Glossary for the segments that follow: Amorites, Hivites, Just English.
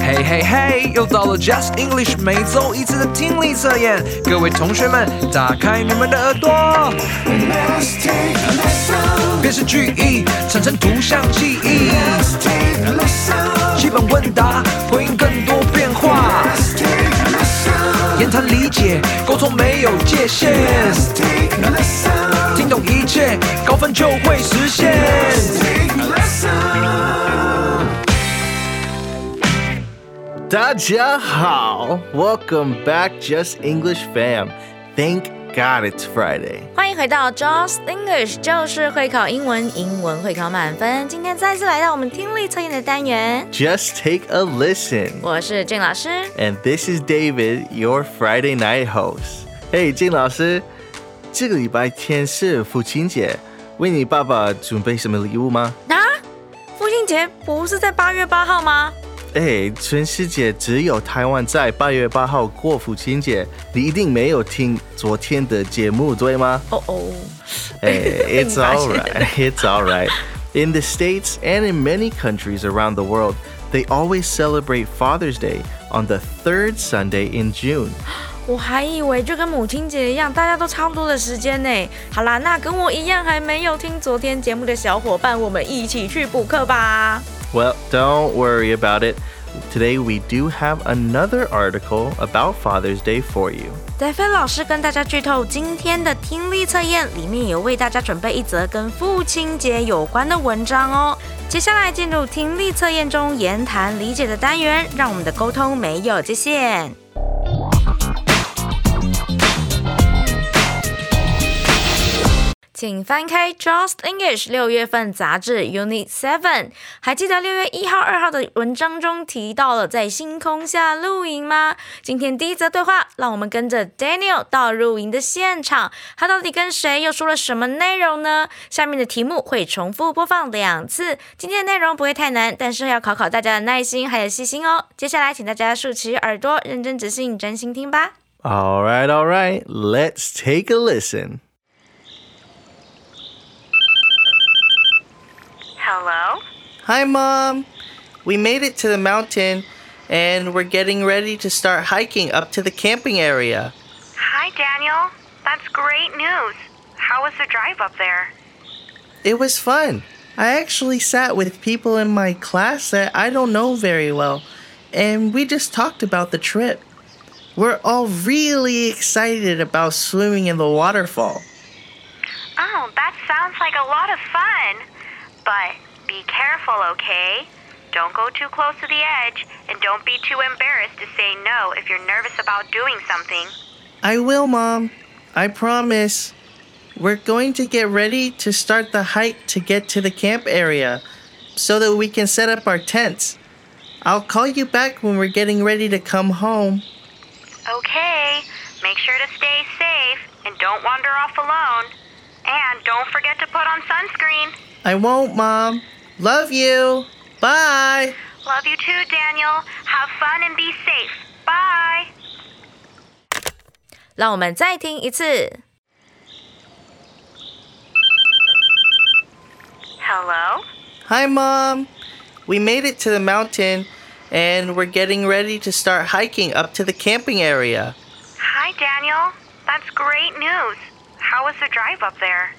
嘿嘿嘿，又到了 Just English 每周一次的听力测验，各位同学们，打开你们的耳朵。辨识句意，产生图像记忆。基本问答，回应更多变化。言谈理解，沟通没有界限。听懂一切，高分就会实现。大家好 ，Welcome back, Just English fam. Thank God it's Friday. 欢迎回到 Just English， 就是会考英文，英文会考满分。今天再次来到我们听力测验的单元。Just take a listen. 我是Jane老师 ，and this is David, your Friday night host. Hey, Jane老师，这个礼拜天是父亲节，为你爸爸准备什么礼物吗？父亲节不是在8月8号吗？哎，全世界只有台湾在8月8号过父亲节，你一定没有听昨天的节目，对吗？It's all right. It's all right. In the States and in many countries around the world, they always celebrate Father's Day on the third Sunday in June. 我还以为就跟母亲节一样，大家都差不多的时间呢。好啦，那跟我一样还没有听昨天节目的小伙伴，我们一起去补课吧。Well, don't worry about it. Today we do have another article about Father's Day for you. David 老师跟大家剧透，今天的听力测验里面有为大家准备一则跟父亲节有关的文章哦。接下来进入听力测验中言谈理解的单元，让我们的沟通没有界限。请翻开 Just English 6月份杂志 Unit 7， 还记得6月1号、2号的文章中提到了在星空下露营吗？今天第一则对话，让我们跟着 Daniel 到露营的现场，他到底跟谁又说了什么内容呢？下面的题目会重复播放2次，今天的内容不会太难，但是要考考大家的耐心还有细心哦。接下来请大家竖起耳朵，认真执行，专心听吧。All right, all right, let's take a listen.Hello? Hi, Mom. We made it to the mountain, and we're getting ready to start hiking up to the camping area. Hi, Daniel. That's great news. How was the drive up there? It was fun. I actually sat with people in my class that I don't know very well, and we just talked about the trip. We're all really excited about swimming in the waterfall. Oh, that sounds like a lot of fun.But be careful, okay? Don't go too close to the edge, and don't be too embarrassed to say no if you're nervous about doing something. I will, Mom. I promise. We're going to get ready to start the hike to get to the camp area so that we can set up our tents. I'll call you back when we're getting ready to come home. Okay. Make sure to stay safe and don't wander off alone. And don't forget to put on sunscreen.I won't, Mom. Love you. Bye. Love you too, Daniel. Have fun and be safe. Bye. 让我们再听一次。Hello? Hi, Mom. We made it to the mountain, and we're getting ready to start hiking up to the camping area. Hi, Daniel. That's great news. How was the drive up there?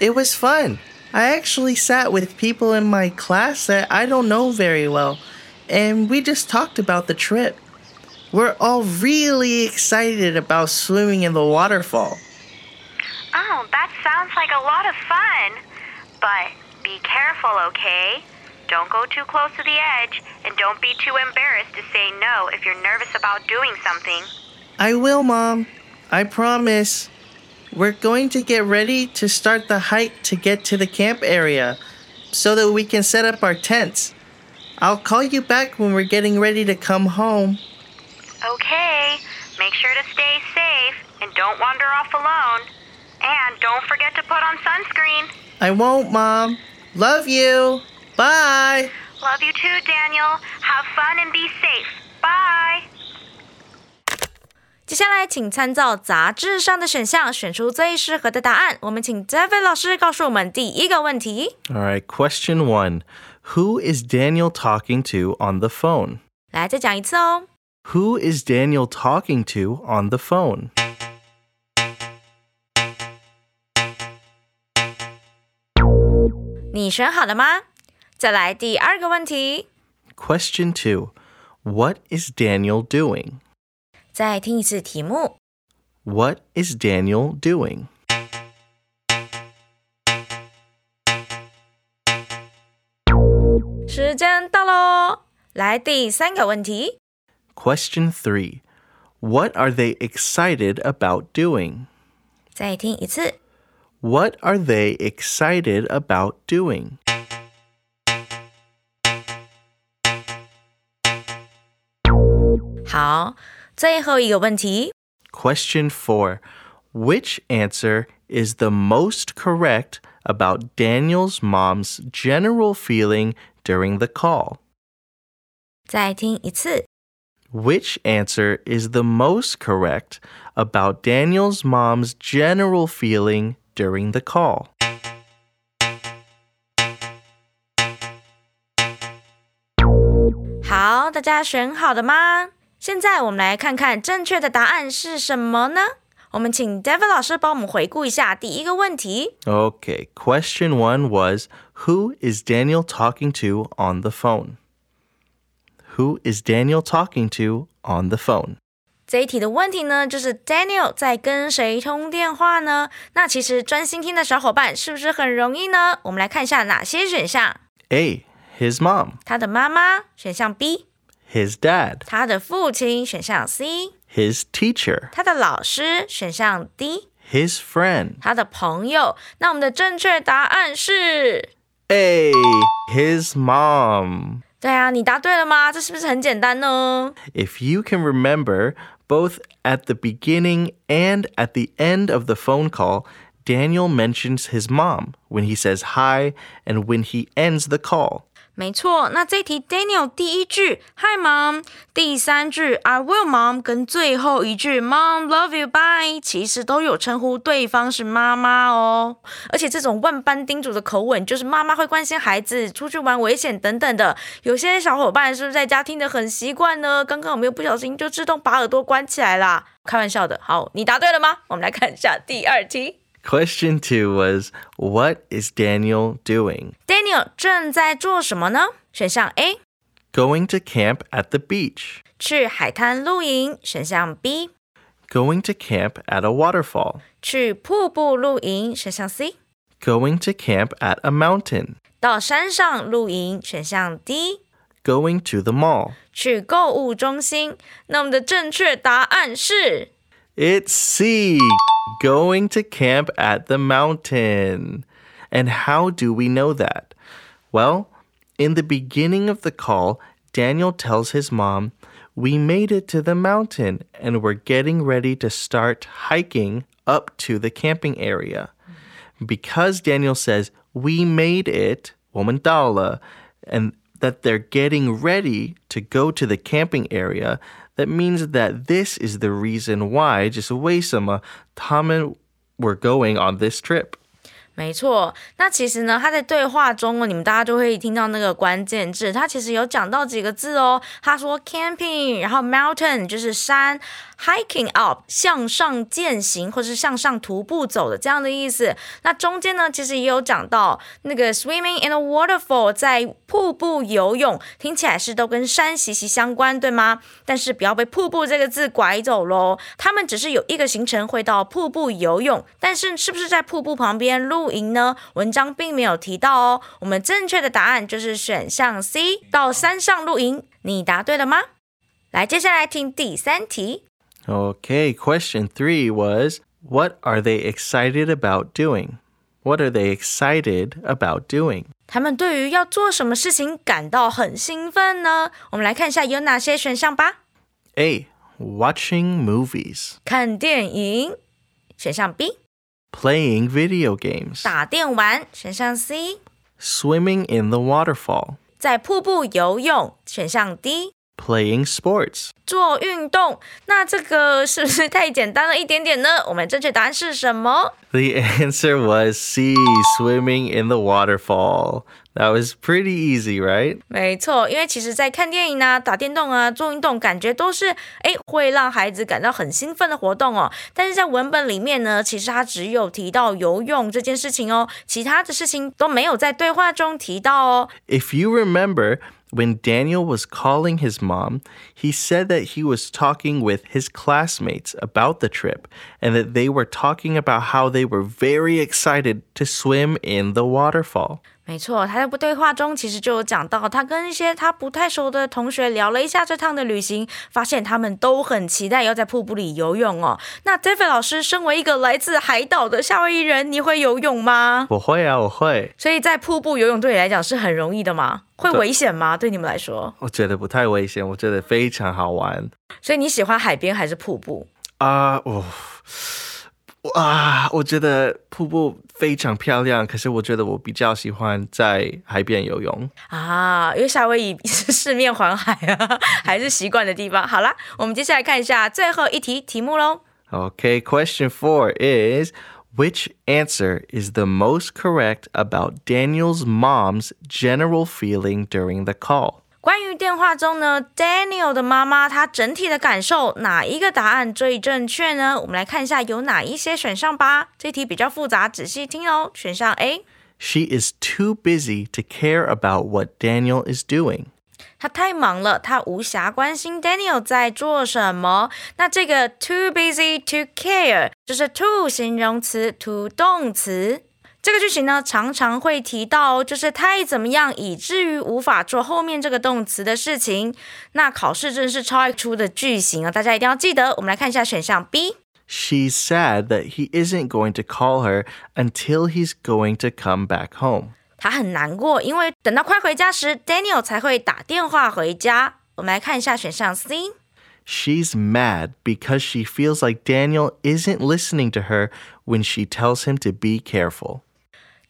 It was fun.I actually sat with people in my class that I don't know very well, and we just talked about the trip. We're all really excited about swimming in the waterfall. Oh, that sounds like a lot of fun. But be careful, okay? Don't go too close to the edge, and don't be too embarrassed to say no if you're nervous about doing something. I will, Mom. I promise.We're going to get ready to start the hike to get to the camp area so that we can set up our tents. I'll call you back when we're getting ready to come home. Okay. Make sure to stay safe and don't wander off alone. And don't forget to put on sunscreen. I won't, Mom. Love you. Bye. Love you too, Daniel. Have fun and be safe. Bye.接下来请参照杂志上的选项选出最适合的答案。我们请 David 老师告诉我们第一个问题。All right, question 1. Who is Daniel talking to on the phone? 来，再讲一次哦。Who is Daniel talking to on the phone? 你选好了吗？再来第二个问题。Question 2. What is Daniel doing? 再听一次题目。What is Daniel doing?时间到咯，来第三个问题。Question 3. What are they excited about doing? 再听一次。What are they excited about doing? 好，最后一个问题。Question 4. Which answer is the most correct about Daniel's mom's general feeling during the call? 再听一次。Which answer is the most correct about Daniel's mom's general feeling during the call? 好，大家选好了吗？现在我们来看看正确的答案是什么呢？我们请 David 老师帮我们回顾一下第一个问题。Okay, question 1 was, who is Daniel talking to on the phone? Who is Daniel talking to on the phone? 这一题的问题呢，就是 Daniel 在跟谁通电话呢？那其实专心听的小伙伴是不是很容易呢？我们来看一下哪些选项。A. His mom. 他的妈妈。选项 B. His dad. 他的父亲。选项 C.His teacher. 他的老师。选项 D. His friend. 他的朋友。那我们的正确答案是 A. His mom. 对啊，你答对了吗？这是不是很简单呢？ If you can remember, both at the beginning and at the end of the phone call, Daniel mentions his mom when he says hi and when he ends the call.没错，那这题 Daniel 第一句 Hi Mom， 第三句 I will Mom， 跟最后一句 Mom love you bye， 其实都有称呼对方是妈妈哦。而且这种万般叮嘱的口吻，就是妈妈会关心孩子出去玩危险等等的。有些小伙伴是不是在家听得很习惯呢？刚刚有没有不小心就自动把耳朵关起来啦？开玩笑的。好，你答对了吗？我们来看一下第二题。Question 2 was, what is Daniel doing? Daniel 正在做什么呢？选项 A. Going to camp at the beach. 去海滩露营。选项 B. Going to camp at a waterfall. 去瀑布露营。选项 C. Going to camp at a mountain. 到山上露营。选项 D. Going to the mall. 去购物中心。那我们的正确答案是It's C, going to camp at the mountain. And how do we know that? Well, in the beginning of the call, Daniel tells his mom, we made it to the mountain and we're getting ready to start hiking up to the camping area. Because Daniel says, we made it, 我们到了, and that they're getting ready to go to the camping area,That means that this is the reason why, 就是为什么他们 were going on this trip. 没错，那其实呢，他在对话中，你们大家就会听到那个关键字，他其实有讲到几个字哦。他说 camping， 然后 mountain 就是山， hiking up 向上健行或是向上徒步走的这样的意思。那中间呢，其实也有讲到那个 swimming in a waterfall 在瀑布游泳，听起来是都跟山息息相关，对吗？但是不要被瀑布这个字拐走咯。他们只是有一个行程会到瀑布游泳，但是是不是在瀑布旁边露营呢？文章并没有提到哦。我们正确的答案就是选项 C， 到山上露营。你答对了吗？来，接下来听第三题。Okay, question 3 was, what are they excited about doing? What are they excited about doing?他们对于要做什么事情感到很兴奋呢？我们来看一下有哪些选项吧。A. Watching movies. 看电影。选项 B. Playing video games. 打电玩。选项 C. Swimming in the waterfall. 在瀑布游泳。选项 D.Playing sports. 做运动。那这个是不是太简单了一点点呢？我们正确答案是什么？ The answer was C, swimming in the waterfall. That was pretty easy, right? 没错，因为其实在看电影啊、打电动啊、做运动，感觉都是会让孩子感到很兴奋的活动哦。但是在文本里面呢，其实他只有提到游泳这件事情哦，其他的事情都没有在对话中提到哦。If you remember, when Daniel was calling his mom, he said that he was talking with his classmates about the trip and that they were talking about how they were very excited to swim in the waterfall.没错，他在对话中其实就有讲到，他跟一些他不太熟的同学聊了一下这趟的旅行，发现他们都很期待要在瀑布里游泳哦。那 David 老师，身为一个来自海岛的夏威夷人，你会游泳吗？我会啊，我会。所以在瀑布游泳对你来讲是很容易的吗？会危险吗？对你们来说？我觉得不太危险，我觉得非常好玩。所以你喜欢海边还是瀑布？我觉得瀑布非常漂亮，可是我觉得我比较喜欢在海边游泳啊，因为夏威夷是四面环海啊，还是习惯的地方。好啦，我们接下来看一下最后一题题目咯。 Okay, question 4 is which answer is the most correct about Daniel's mom's general feeling during the call?关于电话中呢 Daniel 的妈妈她整体的感受，哪一个答案最正确呢？我们来看一下有哪一些选项吧。这题比较复杂，仔细听哦。选项 A， She is too busy to care about what Daniel is doing。 她太忙了，她无暇关心 Daniel 在做什么。那这个 too busy to care 就是 too 形容词 to 动词，这个句型呢常常会提到就是太怎么样以至于无法做后面这个动词的事情。那考试真是超爱出的句型啊，大家一定要记得。我们来看一下选项 B。 She's sad that he isn't going to call her until he's going to come back home。 她很难过，因为等到快回家时 Daniel 才会打电话回家。我们来看一下选项 C。She's mad because she feels like Daniel isn't listening to her when she tells him to be careful。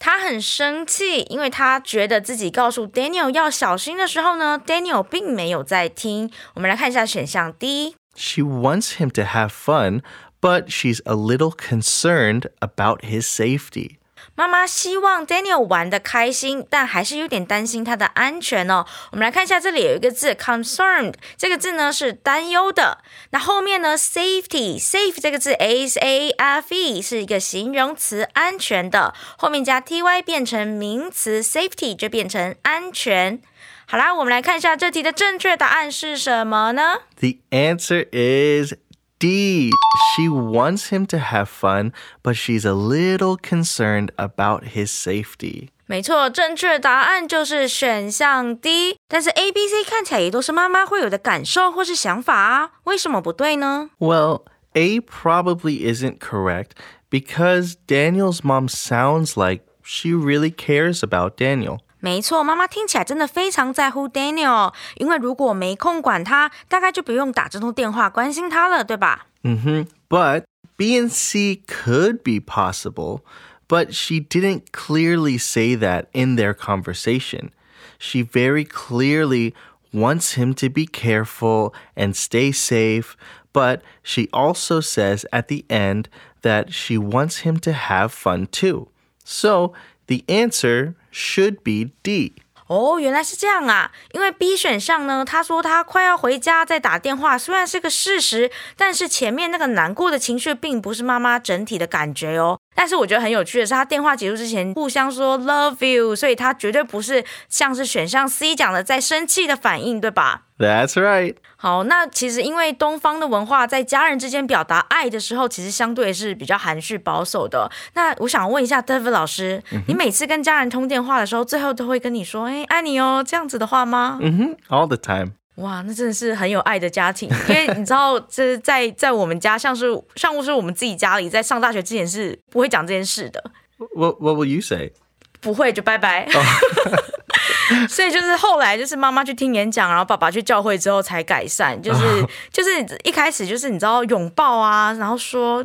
他很生气，因为他觉得自己告诉 Daniel 要小心的时候呢 Daniel 并没有在听。我们来看一下选项 D。 She wants him to have fun, but she's a little concerned about his safety。 妈妈希望 Daniel 玩得开心，但还是有点担心他的安全哦。我们来看一下这里有一个字 concerned， 这个字呢是担忧的。那后面呢 safety， safe 这个字 S-A-F-E 是一个形容词，安全的，后面加 ty 变成名词 safety 就变成安全。好啦，我们来看一下这题的正确答案是什么呢？ The answer is D. She wants him to have fun, but she's a little concerned about his safety. 没错，正确答案就是选项 D。 但是 A、B、C 看起来也都是妈妈会有的感受或是想法啊，为什么不对呢？ Well, A probably isn't correct because Daniel's mom sounds like she really cares about Daniel.没错，妈妈听起来真的非常在乎 Daniel， 因为如果没空管他，大概就不用打这通电话关心他了，对吧？But B and C could be possible, but she didn't clearly say that in their conversation. She very clearly wants him to be careful and stay safe, but she also says at the end that she wants him to have fun too. So the answer should be D. 哦，原来是这样啊，因为 B 选项呢，他说他快要回家再打电话，虽然是个事实，但是前面那个难过的情绪并不是妈妈整体的感觉哦。但是我觉得很有趣的是，他电话结束之前互相说 love you， 所以他绝对不是像是选项 C 讲的在生气的反应，对吧？That's right. 好，那其实因为东方的文化在家人之间表达爱的时候，其实相对是比较含蓄保守的。那我想问一下 David 老师，你每次跟家人通电话的时候，最后都会跟你说爱你哦，这样子的话吗？All the time.哇，那真的是很有爱的家庭，因为你知道这在我们家，像是我们自己家里，在上大学之前是不会讲这件事的。What will you say?不会就拜拜。所以就是后来就是妈妈去听演讲，然后爸爸去教会之后才改善，就是一开始就是你知道拥抱啊，然后说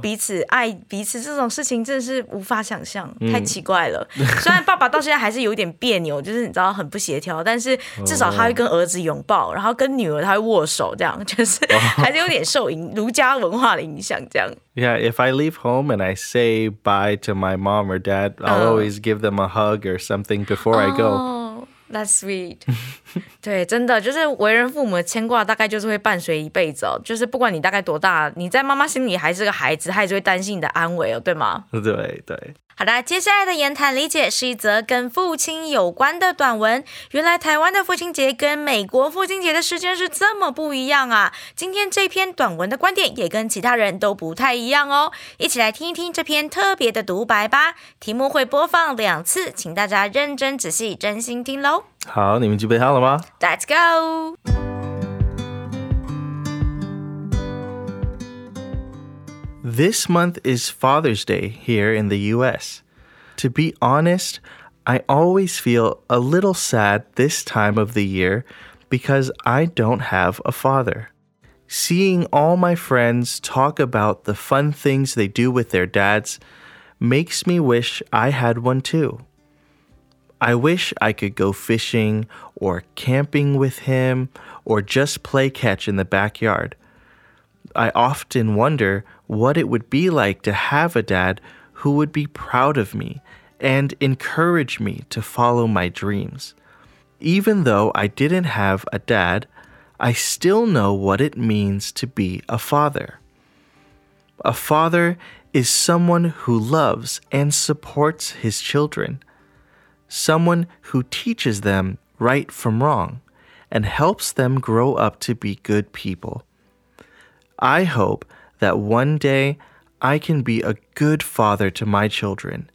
彼此爱彼此这种事情真的是无法想象，太奇怪了。虽然爸爸到现在还是有点别扭，就是你知道很不协调，但是至少他会跟儿子拥抱，然后跟女儿他会握手，这样就是还是有点受儒家文化的影响这样。Yeah, if I leave home and I say bye to my mom or dad, I'll always give them a hug or something before I go. That's sweet. 对，真的就是为人父母的牵挂大概就是会伴随一辈子哦，就是不管你大概多大，你在妈妈心里还是个孩子，她也是会担心你的安危哦，对吗？对对。好的，接下来的言谈理解是一则跟父亲有关的短文。原来台湾的父亲节跟美国父亲节的时间是这么不一样啊！今天这篇短文的观点也跟其他人都不太一样哦，一起来听一听这篇特别的独白吧。题目会播放2次，请大家认真仔细真心听咯。好，你们准备好了吗？ Let's go! This month is Father's Day here in the U.S. To be honest, I always feel a little sad this time of the year because I don't have a father. Seeing all my friends talk about the fun things they do with their dads makes me wish I had one too. I wish I could go fishing or camping with him or just play catch in the backyard.I often wonder what it would be like to have a dad who would be proud of me and encourage me to follow my dreams. Even though I didn't have a dad, I still know what it means to be a father. A father is someone who loves and supports his children, someone who teaches them right from wrong and helps them grow up to be good people.I hope that one day I can be a good father to my children,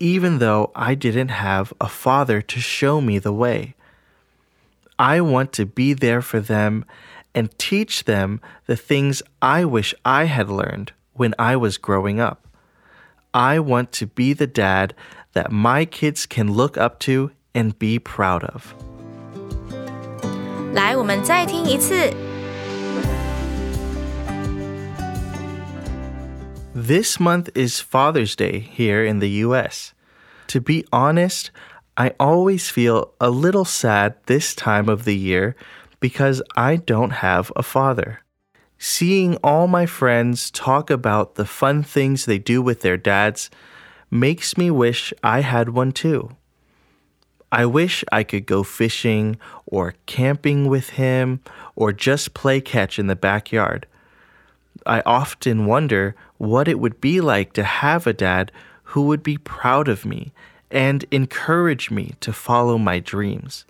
even though I didn't have a father to show me the way. I want to be there for them and teach them the things I wish I had learned when I was growing up. I want to be the dad that my kids can look up to and be proud of. 来，我们再听一次。This month is Father's Day here in the U.S. To be honest, I always feel a little sad this time of the year because I don't have a father. Seeing all my friends talk about the fun things they do with their dads makes me wish I had one too. I wish I could go fishing or camping with him or just play catch in the backyard.I often wonder what it would be like to have a dad who would be proud of me and encourage me to follow my dreams.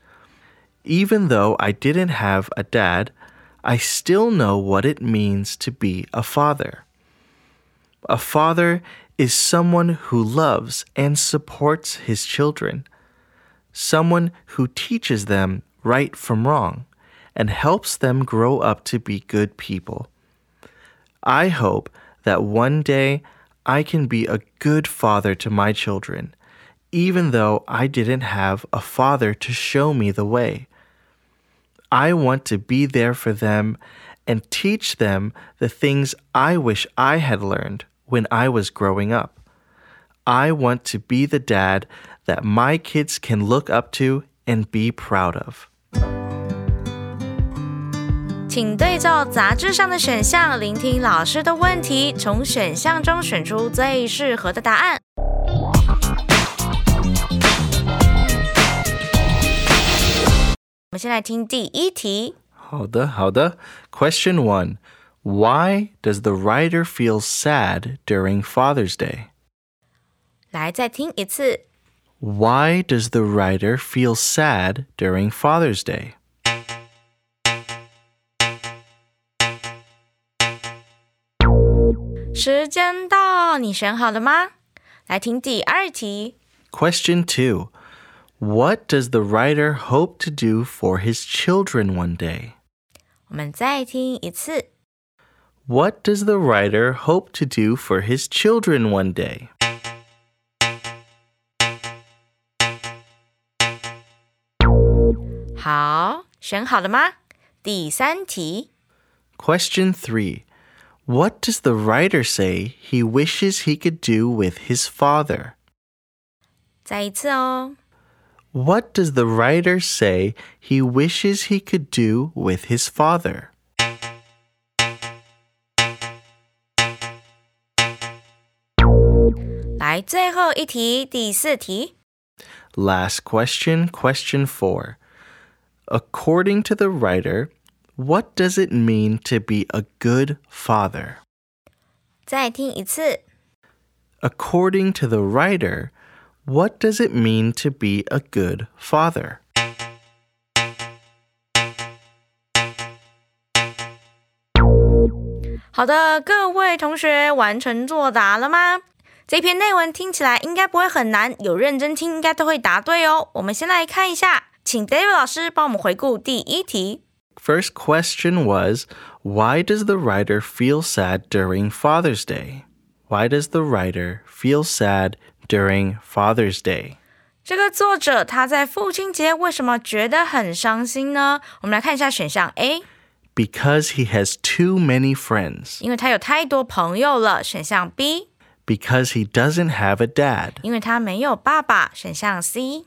Even though I didn't have a dad, I still know what it means to be a father. A father is someone who loves and supports his children, someone who teaches them right from wrong and helps them grow up to be good people.I hope that one day I can be a good father to my children, even though I didn't have a father to show me the way. I want to be there for them and teach them the things I wish I had learned when I was growing up. I want to be the dad that my kids can look up to and be proud of.请对照杂志上的选项，聆听老师的问题，从选项中选出最适合的答案。我们先来听第一题。好的，好的。Question 1. Why does the writer feel sad during Father's Day? 来，再听一次。Why does the writer feel sad during Father's Day?时间到，你选好了吗？来听第二题。Question 2. What does the writer hope to do for his children one day? 我们再听一次。What does the writer hope to do for his children one day? 好，选好了吗？第三题。Question 3.What does the writer say he wishes he could do with his father? 再一次哦。What does the writer say he wishes he could do with his father? 来，最后一题，第四题。Last question, question 4. According to the writer, what does it mean to be a good father? 再听一次。According to the writer, what does it mean to be a good father?好的，各位同学完成作答了吗？这篇内文听起来应该不会很难，有认真听应该都会答对哦。我们先来看一下，请 David 老师帮我们回顾第一题。First question was, why does the writer feel sad during Father's Day? Why does the writer feel sad during Father's Day? 这个作者他在父亲节为什么觉得很伤心呢？我们来看一下选项 A。Because he has too many friends. 因为他有太多朋友了，选项 B. Because he doesn't have a dad. 因为他没有爸爸，选项 C.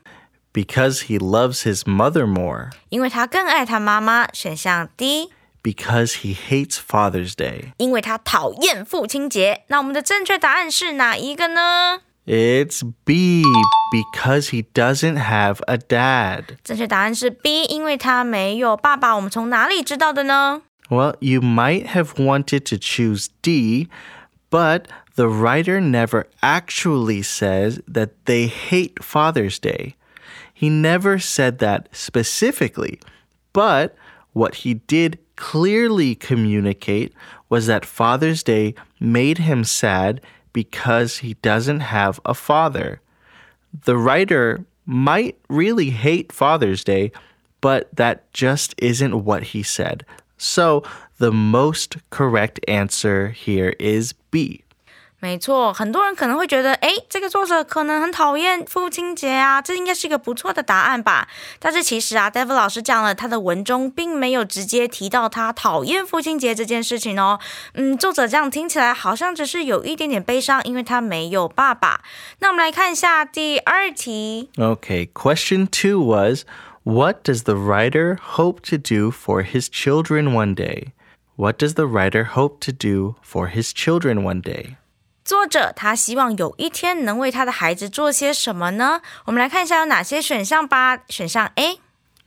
Because he loves his mother more. 因为他更爱他妈妈，选项 D. Because he hates Father's Day. 因为他讨厌父亲节。那我们的正确答案是哪一个呢？It's B, because he doesn't have a dad. 正确答案是 B, 因为他没有爸爸。我们从哪里知道的呢？ Well, you might have wanted to choose D, but the writer never actually says that they hate Father's Day. He never said that specifically, but what he did clearly communicate was that Father's Day made him sadBecause he doesn't have a father. The writer might really hate Father's Day, but that just isn't what he said. So the most correct answer here is B. 没错，很多人可能会觉得，这个作者可能很讨厌父亲节啊，这应该是一个不错的答案吧。但是其实啊 David 老师讲了，他的文中并没有直接提到他讨厌父亲节这件事情哦。作者这样听起来好像只是有一点点悲伤，因为他没有爸爸。那我们来看一下第二题。Okay, question 2 was, what does the writer hope to do for his children one day? What does the writer hope to do for his children one day?作者他希望有一天能为他的孩子做些什么呢？我们来看一下有哪些选项吧。选项 A，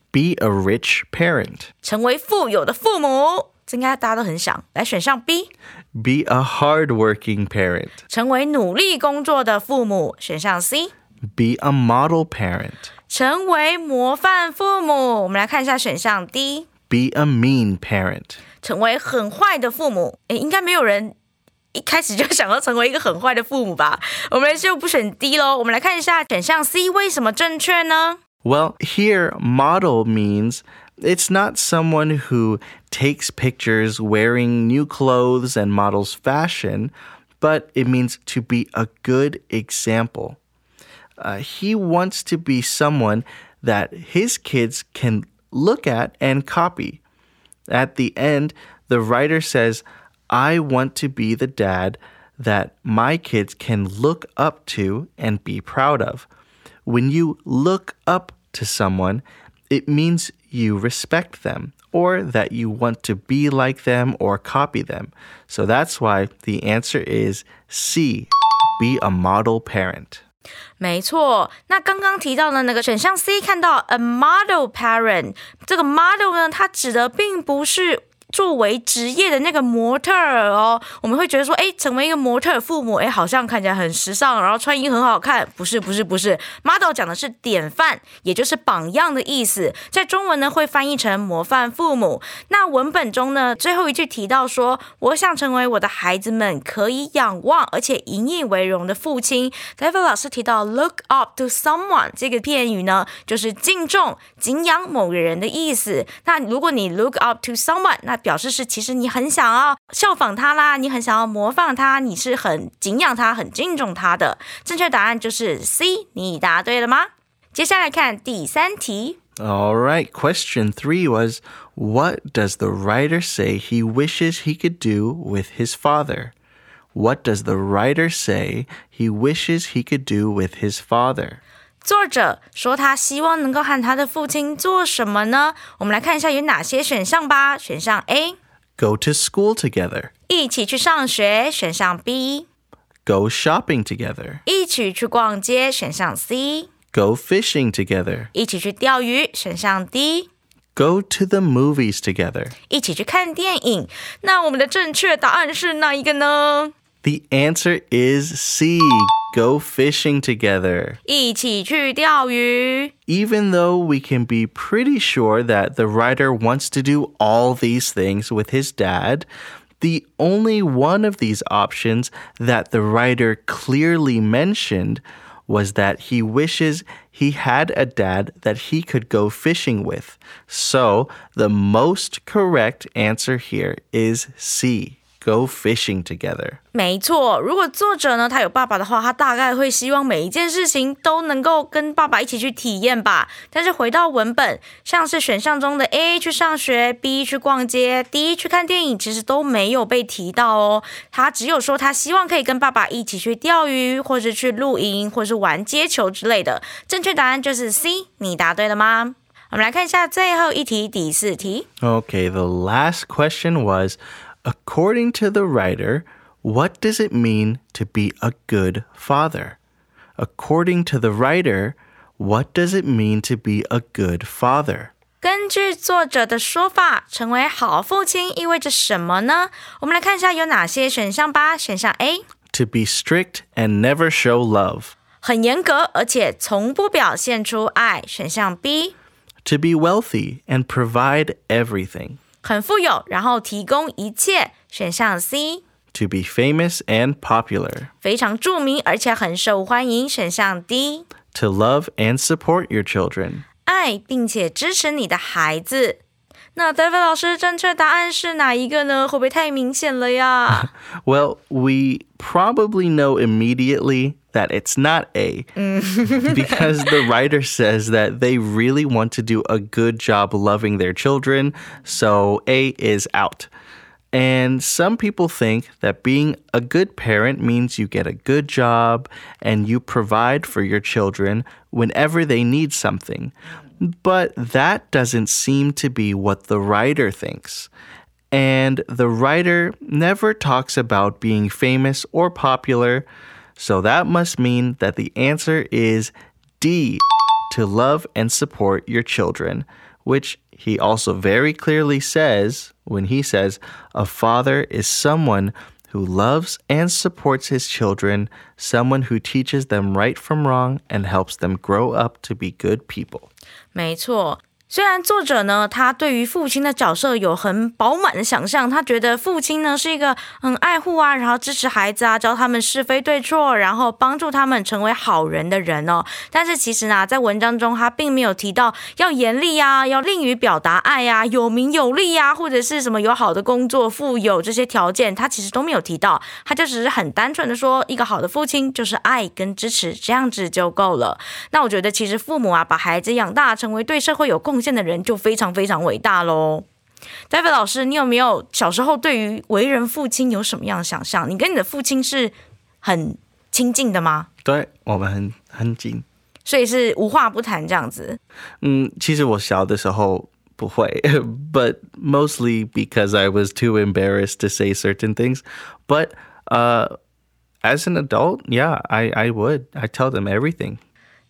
Be a rich parent， 成为富有的父母，这应该大家都很想。来选项 B， Be a hard-working parent， 成为努力工作的父母。选项 C， Be a model parent， 成为模范父母。我们来看一下选项 D， Be a mean parent， 成为很坏的父母。应该没有人一开始就想要成为一个很坏的父母吧。我们就不选 D 咯。我们来看一下选项 C 为什么正确呢？ Well, here model means it's not someone who takes pictures wearing new clothes and models fashion, but it means to be a good example. He wants to be someone that his kids can look at and copy. At the end, the writer says,I want to be the dad that my kids can look up to and be proud of. When you look up to someone, it means you respect them or that you want to be like them or copy them. So that's why the answer is C, be a model parent.没错，那刚刚提到的那个选项 C 看到 a model parent， 这个 model 呢，它指的并不是作为职业的那个模特儿哦。我们会觉得说成为一个模特儿父母好像看起来很时尚，然后穿衣很好看。不是 model 讲的是典范，也就是榜样的意思，在中文呢会翻译成模范父母。那文本中呢最后一句提到说，我想成为我的孩子们可以仰望而且引以为荣的父亲。 David 老师提到 look up to someone 这个片语呢就是敬重敬仰某个人的意思。那如果你 look up to someone， 那表示是其实你很想要效仿他啦，你很想要模仿他，你是很敬仰他很敬重他的。正确答案就是 C， 你答对了吗？接下来看第三题。 Alright, question 3 was, what does the writer say he wishes he could do with his father? What does the writer say he wishes he could do with his father?作者说他希望能够和他的父亲做什么呢？我们来看一下有哪些选项吧。选项 A， Go to school together， 一起去上学。选项 B， Go shopping together. 一起去逛街，选项 C. Go fishing together. 一起去钓鱼，选项 D. Go to the movies together. 一起去看电影。那我们的正确答案是哪一个呢？ The answer is C. Go fishing together. 一起去钓鱼。Even though we can be pretty sure that the writer wants to do all these things with his dad,The only one of these options that the writer clearly mentioned was that he wishes he had a dad that he could go fishing with. So the most correct answer here is C, go fishing together. 没错，如果作者呢，他有爸爸的话，他大概会希望每一件事情都能够跟爸爸一起去体验吧。但是回到文本，像是选项中的 A 去上学， B 去逛街， D 去看电影，其实都没有被提到哦。他只有说他希望可以跟爸爸一起去钓鱼，或是去露营，或是玩街球之类的。正确答案就是 C， 你答对了吗？我们来看一下最后一题，第四题。Okay, the last question was, according to the writer,What does it mean to be a good father? According to the writer, what does it mean to be a good father? 根据作者的说法，成为好父亲意味着什么呢？我们来看一下有哪些选项吧。选项 A. To be strict and never show love. 很严格，而且从不表现出爱。选项 B. To be wealthy and provide everything. 很富有，然后提供一切。选项 C.To be famous and popular. 非常著名而且很受欢迎。选项 D. To love and support your children. 爱并且支持你的孩子。那 David 老师，正确答案是哪一个呢？会不会太明显了呀？ Well, we probably know immediately that it's not A, because the writer says that they really want to do a good job loving their children, so A is out.And some people think that being a good parent means you get a good job and you provide for your children whenever they need something. But that doesn't seem to be what the writer thinks. And the writer never talks about being famous or popular, so that must mean that the answer is D, to love and support your children, which he also very clearly says...When he says, a father is someone who loves and supports his children, someone who teaches them right from wrong and helps them grow up to be good people. 没错，虽然作者呢，他对于父亲的角色有很饱满的想象，他觉得父亲呢是一个很爱护啊，然后支持孩子啊，教他们是非对错，然后帮助他们成为好人的人哦。但是其实呢，在文章中他并没有提到要严厉啊，要吝于表达爱啊，有名有利啊，或者是什么有好的工作、富有这些条件，他其实都没有提到，他就只是很单纯的说，一个好的父亲就是爱跟支持，这样子就够了。那我觉得其实父母啊，把孩子养大成为对社会有贡献的人就非常非常伟大咯。David 老师，你有没有小时候对于为人父亲有什么样的想象？你跟你的父亲是很亲近的吗？对，我们很近，所以是无话不谈这样子。其实我小的时候不会 ，but mostly because I was too embarrassed to say certain things. But as an adult, yeah, I would. I tell them everything.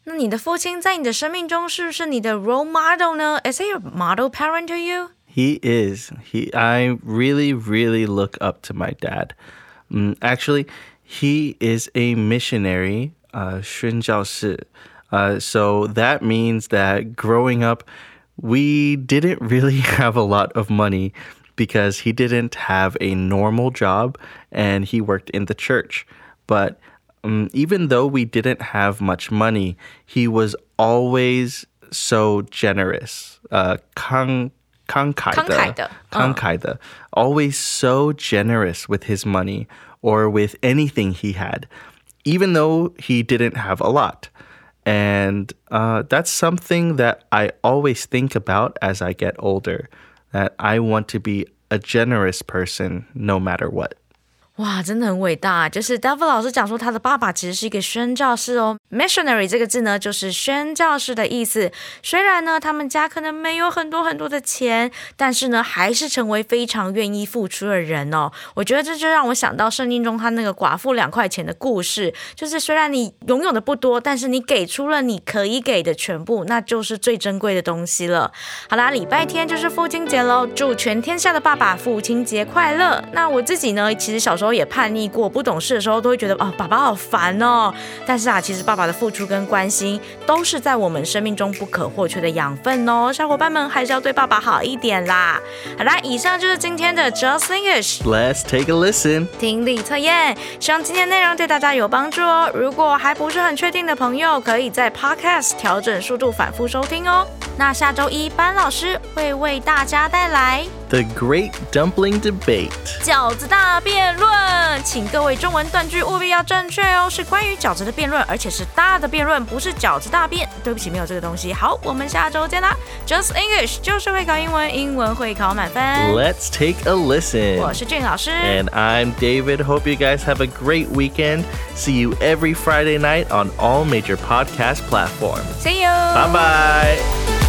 那你的父亲在你的生命中是不是你的 role model 呢？ Is he a model parent to you? He is. I really, really look up to my dad. Actually, he is a missionary, 宣教士. So that means that growing up, we didn't really have a lot of money because he didn't have a normal job and he worked in the church. But...Even though we didn't have much money, he was always so generous, 慷慨的, always so generous with his money or with anything he had, even though he didn't have a lot. And that's something that I always think about as I get older, that I want to be a generous person no matter what. 哇，真的很伟大。就是 David 老师讲说他的爸爸其实是一个宣教士哦。 missionary 这个字呢就是宣教士的意思。虽然呢他们家可能没有很多的钱，但是呢还是成为非常愿意付出的人哦。我觉得这就让我想到圣经中他那个寡妇2块钱的故事，就是虽然你拥有的不多，但是你给出了你可以给的全部，那就是最珍贵的东西了。好啦，礼拜天就是父亲节咯，祝全天下的爸爸父亲节快乐。那我自己呢其实小时候也叛逆过，不懂事的时候都会觉得爸爸好烦哦。但是其实爸爸的付出跟关心都是在我们生命中不可或缺的养分哦。小伙伴们还是要对爸爸好一点啦。好啦，以上就是今天的 Just English Let's take a listen 听力测验，希望今天内容对大家有帮助哦。如果还不是很确定的朋友，可以在 Podcast 调整速度反复收听哦。那下周一班老师会为大家带来 The Great Dumpling Debate 饺子大辩论，请各位中文断句务必要正确哦，是关于饺子的辩论，而且是大的辩论，不是饺子大便。对不起，没有这个东西。好，我们下周见啦。 Just English 就是会考英文，英文会考满分。 Let's take a listen 我是俊老师 And I'm David. Hope you guys have a great weekend. See you every Friday night on all major podcast platforms. See you. Bye bye.